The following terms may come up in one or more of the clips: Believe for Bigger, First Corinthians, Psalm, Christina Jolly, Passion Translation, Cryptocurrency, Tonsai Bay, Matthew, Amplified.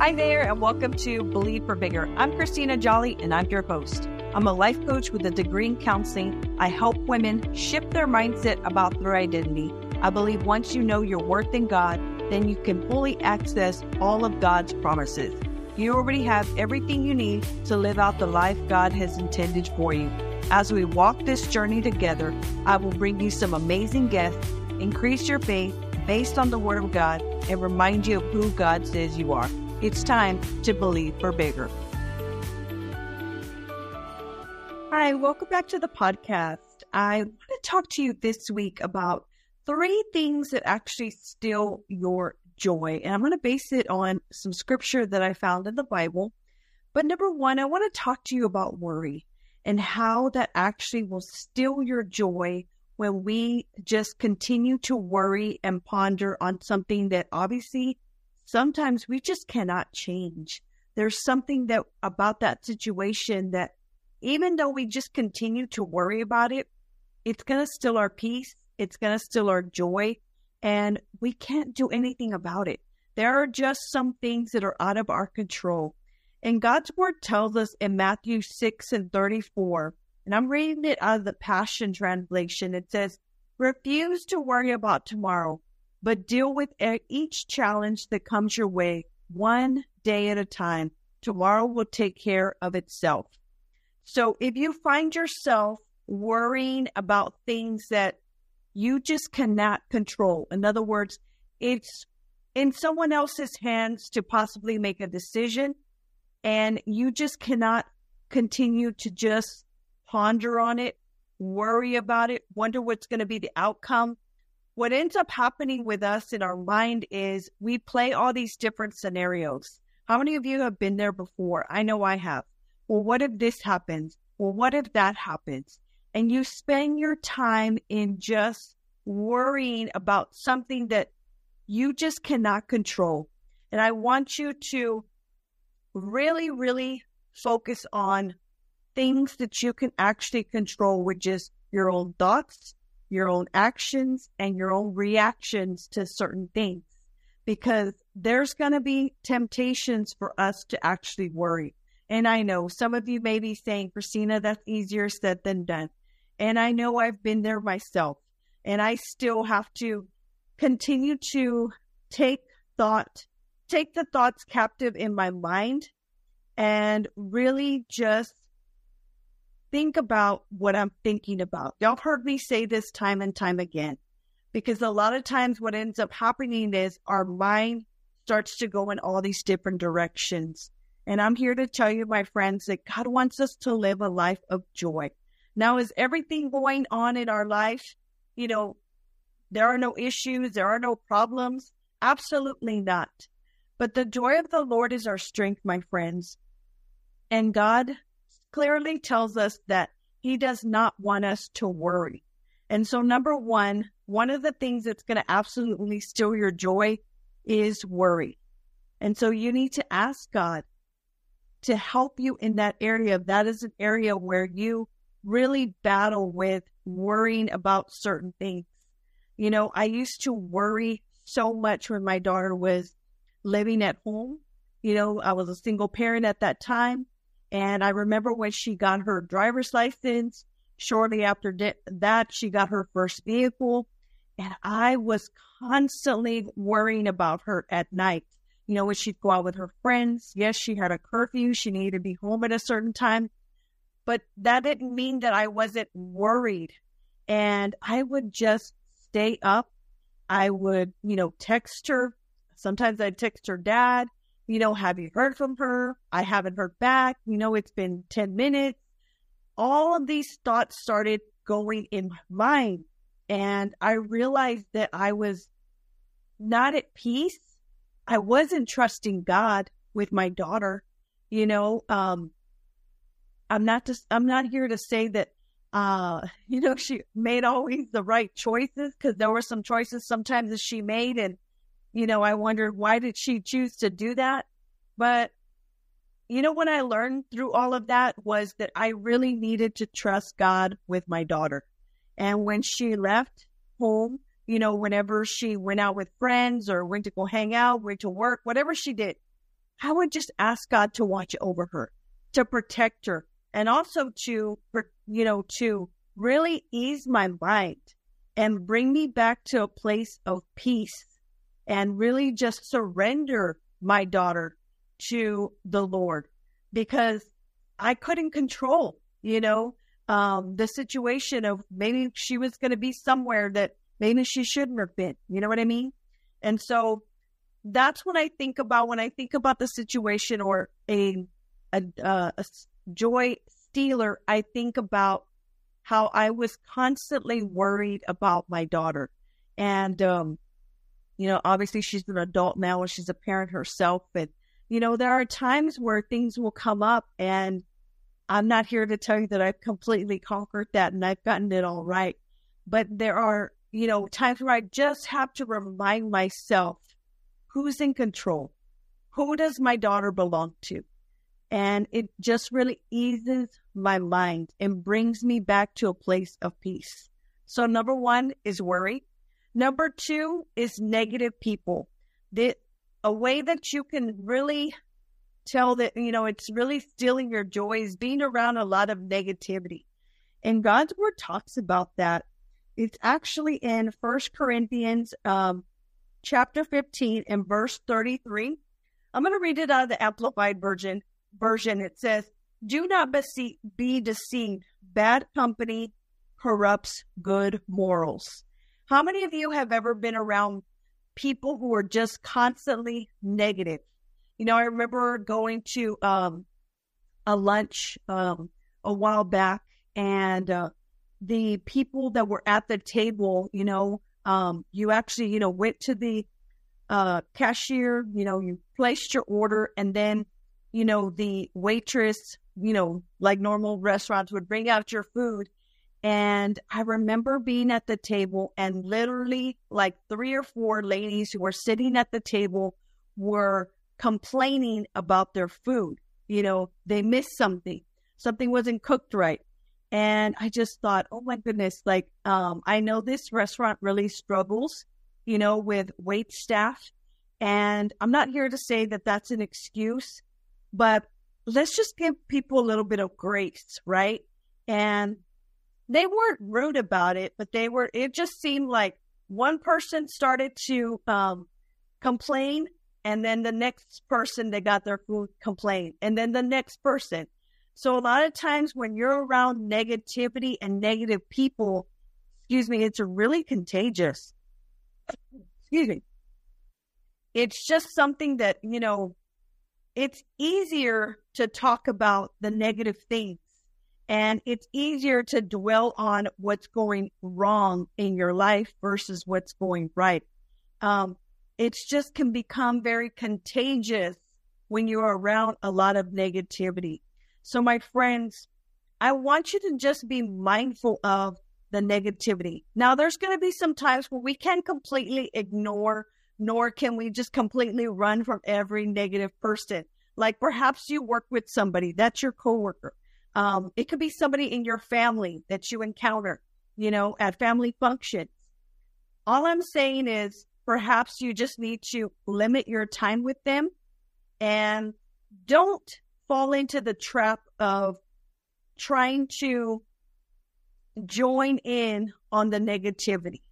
Hi there, and welcome to Believe for Bigger. I'm Christina Jolly, and I'm your host. I'm a life coach with a degree in counseling. I help women shift their mindset about their identity. I believe once you know your worth in God, then you can fully access all of God's promises. You already have everything you need to live out the life God has intended for you. As we walk this journey together, I will bring you some amazing guests, increase your faith based on the Word of God, and remind you of who God says you are. It's time to believe for bigger. Hi, welcome back to the podcast. I want to talk to you this week about three things that actually steal your joy. And I'm going to base it on some scripture that I found in the Bible. But number one, I want to talk to you about worry and how that actually will steal your joy when we just continue to worry and ponder on something that obviously sometimes we just cannot change. There's something that about that situation that even though we just continue to worry about it, it's going to steal our peace. It's going to steal our joy. And we can't do anything about it. There are just some things that are out of our control. And God's word tells us in Matthew 6:34, and I'm reading it out of the Passion Translation. It says, "Refuse to worry about tomorrow, but deal with each challenge that comes your way one day at a time. Tomorrow will take care of itself." So if you find yourself worrying about things that you just cannot control. In other words, it's in someone else's hands to possibly make a decision, and you just cannot continue to just ponder on it, worry about it, wonder what's going to be the outcome. What ends up happening with us in our mind is we play all these different scenarios. How many of you have been there before? I know I have. Well, what if this happens? Well, what if that happens? And you spend your time in just worrying about something that you just cannot control. And I want you to really, really focus on things that you can actually control, which is your own thoughts, your own actions, and your own reactions to certain things. Because there's going to be temptations for us to actually worry. And I know some of you may be saying, "Christina, that's easier said than done." And I know I've been there myself, and I still have to continue to take the thoughts captive in my mind and really just think about what I'm thinking about. Y'all heard me say this time and time again, because a lot of times what ends up happening is our mind starts to go in all these different directions. And I'm here to tell you, my friends, that God wants us to live a life of joy. Now, is everything going on in our life, you know, there are no issues, there are no problems? Absolutely not. But the joy of the Lord is our strength, my friends. And God clearly tells us that He does not want us to worry. And so, number one of the things that's going to absolutely steal your joy is worry. And so you need to ask God to help you in that area. That is an area where you really battle with worrying about certain things. You know, I used to worry so much when my daughter was living at home. You know, I was a single parent at that time. And I remember when she got her driver's license, shortly after that, she got her first vehicle. And I was constantly worrying about her at night. You know, when she'd go out with her friends, yes, she had a curfew. She needed to be home at a certain time. But that didn't mean that I wasn't worried. And I would just stay up. I would, you know, text her. Sometimes I'd text her dad, you know, "Have you heard from her? I haven't heard back. You know, it's been 10 minutes. All of these thoughts started going in my mind. And I realized that I was not at peace. I wasn't trusting God with my daughter. You know, I'm not here to say that, you know, she made always the right choices, because there were some choices sometimes that she made. And, you know, I wondered, why did she choose to do that? But, you know, what I learned through all of that was that I really needed to trust God with my daughter. And when she left home, you know, whenever she went out with friends or went to go hang out, went to work, whatever she did, I would just ask God to watch over her, to protect her, and also to, you know, to really ease my mind and bring me back to a place of peace and really just surrender my daughter to the Lord, because I couldn't control, you know, the situation of maybe she was going to be somewhere that maybe she shouldn't have been, you know what I mean? And so that's what I think about when I think about the situation, or a joy stealer. I think about how I was constantly worried about my daughter. And, you know, obviously she's an adult now and she's a parent herself. And, you know, there are times where things will come up, and I'm not here to tell you that I've completely conquered that and I've gotten it all right. But there are, you know, times where I just have to remind myself who's in control, who does my daughter belong to? And it just really eases my mind and brings me back to a place of peace. So number one is worry. Number two is negative people. A way that you can really tell that, you know, it's really stealing your joy is being around a lot of negativity. And God's word talks about that. It's actually in First Corinthians chapter 15 and verse 33. I'm going to read it out of the Amplified version. It says, "Do not be deceived. Bad company corrupts good morals." How many of you have ever been around people who are just constantly negative? You know, I remember going to a lunch a while back, and the people that were at the table, you know, you actually, you know, went to the cashier, you know, you placed your order, and then, you know, the waitress, you know, like normal restaurants would bring out your food. And I remember being at the table, and literally like 3 or 4 ladies who were sitting at the table were complaining about their food. You know, they missed something. Something wasn't cooked right. And I just thought, oh my goodness, like, I know this restaurant really struggles, you know, with wait staff. And I'm not here to say that that's an excuse, but let's just give people a little bit of grace, right? And they weren't rude about it, but they were, it just seemed like one person started to complain, and then the next person that got their food complained, and then the next person. So a lot of times when you're around negativity and negative people, excuse me, it's really contagious. Excuse me. It's just something that, you know, it's easier to talk about the negative things, and it's easier to dwell on what's going wrong in your life versus what's going right. It's just can become very contagious when you're around a lot of negativity. So my friends, I want you to just be mindful of the negativity. Now, there's going to be some times where we can completely ignore, nor can we just completely run from every negative person. Like perhaps you work with somebody, that's your coworker. It could be somebody in your family that you encounter, you know, at family functions. All I'm saying is perhaps you just need to limit your time with them, and don't fall into the trap of trying to join in on the negativity.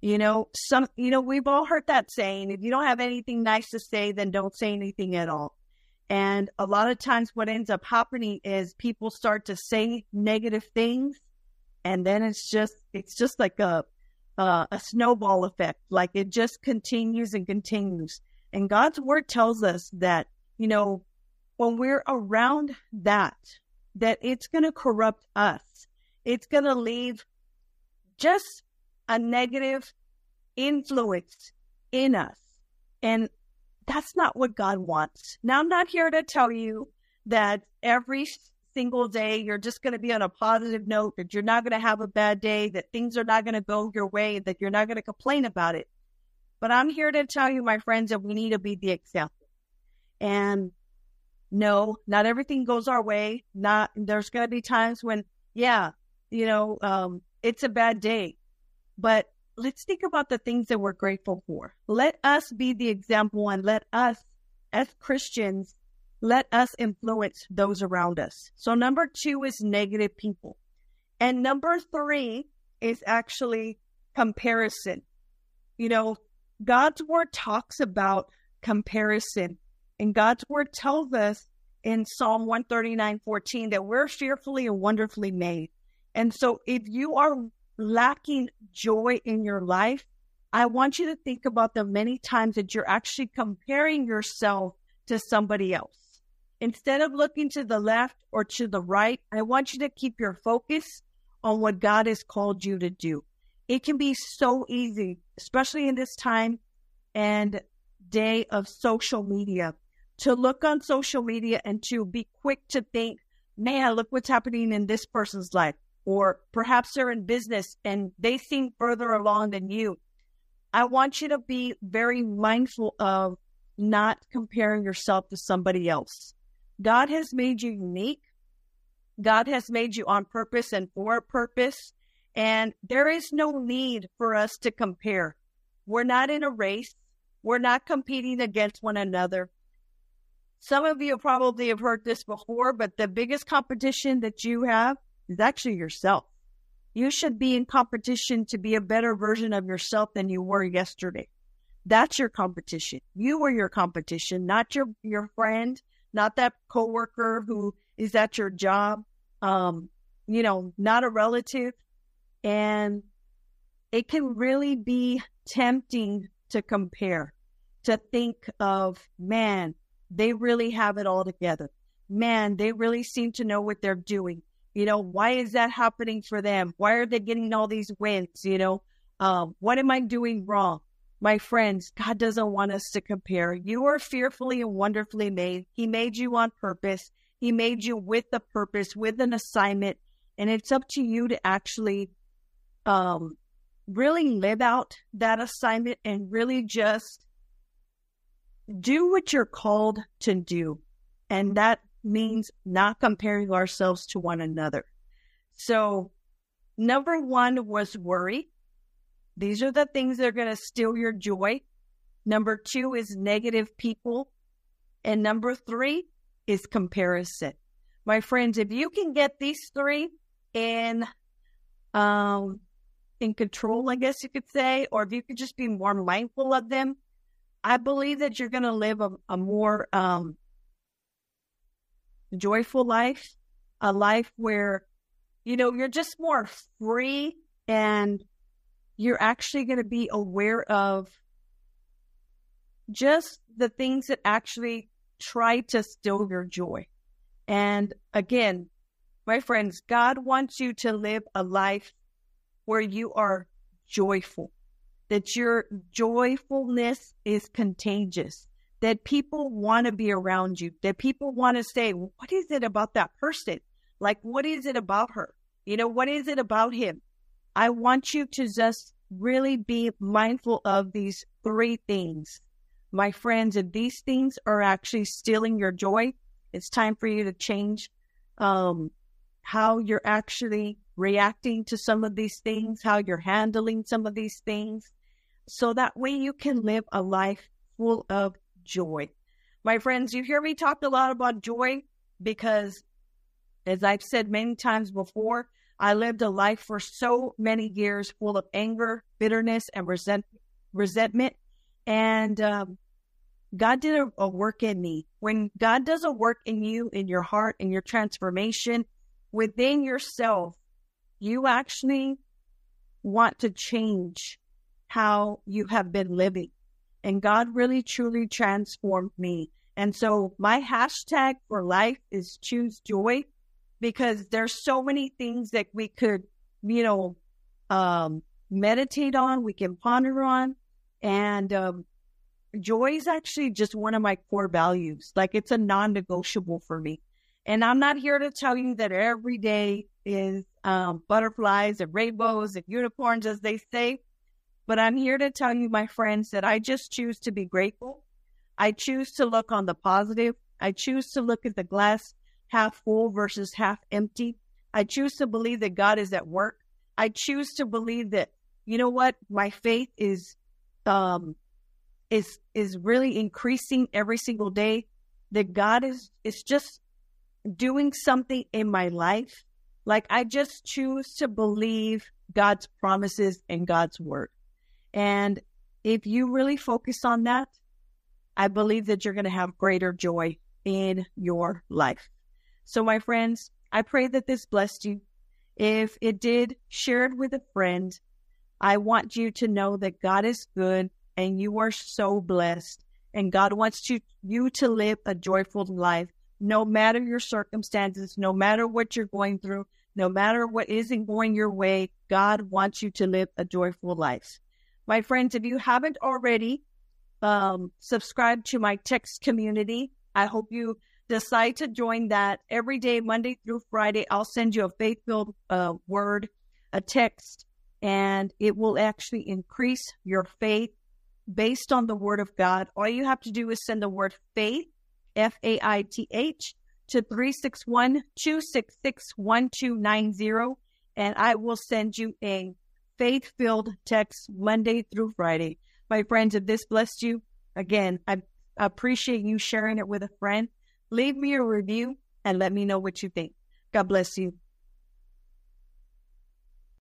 You know, you know, we've all heard that saying, if you don't have anything nice to say, then don't say anything at all. And a lot of times what ends up happening is people start to say negative things, and then it's just like a snowball effect. Like it just continues and continues. And God's word tells us that, you know, when we're around that it's going to corrupt us. It's going to leave just a negative influence in us. And that's not what God wants. Now, I'm not here to tell you that every single day you're just going to be on a positive note, that you're not going to have a bad day, that things are not going to go your way, that you're not going to complain about it. But I'm here to tell you, my friends, that we need to be the example. And no, not everything goes our way. There's going to be times when, yeah, you know, it's a bad day. But let's think about the things that we're grateful for. Let us be the example, and let us as Christians, let us influence those around us. So number 2 is negative people. And number 3 is actually comparison. You know, God's word talks about comparison. And God's word tells us in Psalm 139:14 that we're fearfully and wonderfully made. And so if you are lacking joy in your life, I want you to think about the many times that you're actually comparing yourself to somebody else. Instead of looking to the left or to the right, I want you to keep your focus on what God has called you to do. It can be so easy, especially in this time and day of social media, to look on social media and to be quick to think, man, look what's happening in this person's life. Or perhaps they're in business and they seem further along than you. I want you to be very mindful of not comparing yourself to somebody else. God has made you unique. God has made you on purpose and for a purpose. And there is no need for us to compare. We're not in a race. We're not competing against one another. Some of you probably have heard this before, but the biggest competition that you have is actually yourself. You should be in competition to be a better version of yourself than you were yesterday. That's your competition. You are your competition, not your friend, not that coworker who is at your job, not a relative. And it can really be tempting to compare, to think of, man, they really have it all together. Man, they really seem to know what they're doing. You know, why is that happening for them? Why are they getting all these wins? You know, what am I doing wrong? My friends, God doesn't want us to compare. You are fearfully and wonderfully made. He made you on purpose. He made you with a purpose, with an assignment. And it's up to you to actually really live out that assignment and really just do what you're called to do. And that means not comparing ourselves to one another. So number 1 was worry. These are the things that are going to steal your joy. Number 2 is negative people. And number 3 is comparison. My friends, if you can get these 3 in control, I guess you could say, or if you could just be more mindful of them, I believe that you're going to live a more joyful life, a life where, you know, you're just more free and you're actually going to be aware of just the things that actually try to steal your joy. And again, my friends, God wants you to live a life where you are joyful, that your joyfulness is contagious, that people want to be around you, that people want to say, what is it about that person? Like, what is it about her? You know, what is it about him? I want you to just really be mindful of these 3 things. My friends, if these things are actually stealing your joy, it's time for you to change how you're actually reacting to some of these things, how you're handling some of these things, so that way you can live a life full of joy. My friends, you hear me talk a lot about joy because, as I've said many times before, I lived a life for so many years full of anger, bitterness, and resentment. And God did a work in me. When God does a work in you, in your heart, in your transformation, within yourself, you actually want to change how you have been living. And God really, truly transformed me. And so my hashtag for life is choose joy. Because there's so many things that we could, meditate on, we can ponder on. And joy is actually just one of my core values. Like, it's a non-negotiable for me. And I'm not here to tell you that every day is butterflies and rainbows and unicorns, as they say. But I'm here to tell you, my friends, that I just choose to be grateful. I choose to look on the positive. I choose to look at the glass half full versus half empty. I choose to believe that God is at work. I choose to believe that, you know what, my faith is is really increasing every single day, that God is just doing something in my life. Like, I just choose to believe God's promises and God's word. And if you really focus on that, I believe that you're going to have greater joy in your life. So my friends, I pray that this blessed you. If it did, share it with a friend. I want you to know that God is good and you are so blessed. And God wants you to live a joyful life, no matter your circumstances, no matter what you're going through, no matter what isn't going your way. God wants you to live a joyful life. My friends, if you haven't already, subscribe to my text community. I hope you decide to join that every day, Monday through Friday. I'll send you a faith-filled word, a text, and it will actually increase your faith based on the word of God. All you have to do is send the word faith, F-A-I-T-H, to 361-266-1290, and I will send you a faith-filled text Monday through Friday. My friends, if this blessed you, again, I appreciate you sharing it with a friend. Leave me a review and let me know what you think. God bless you.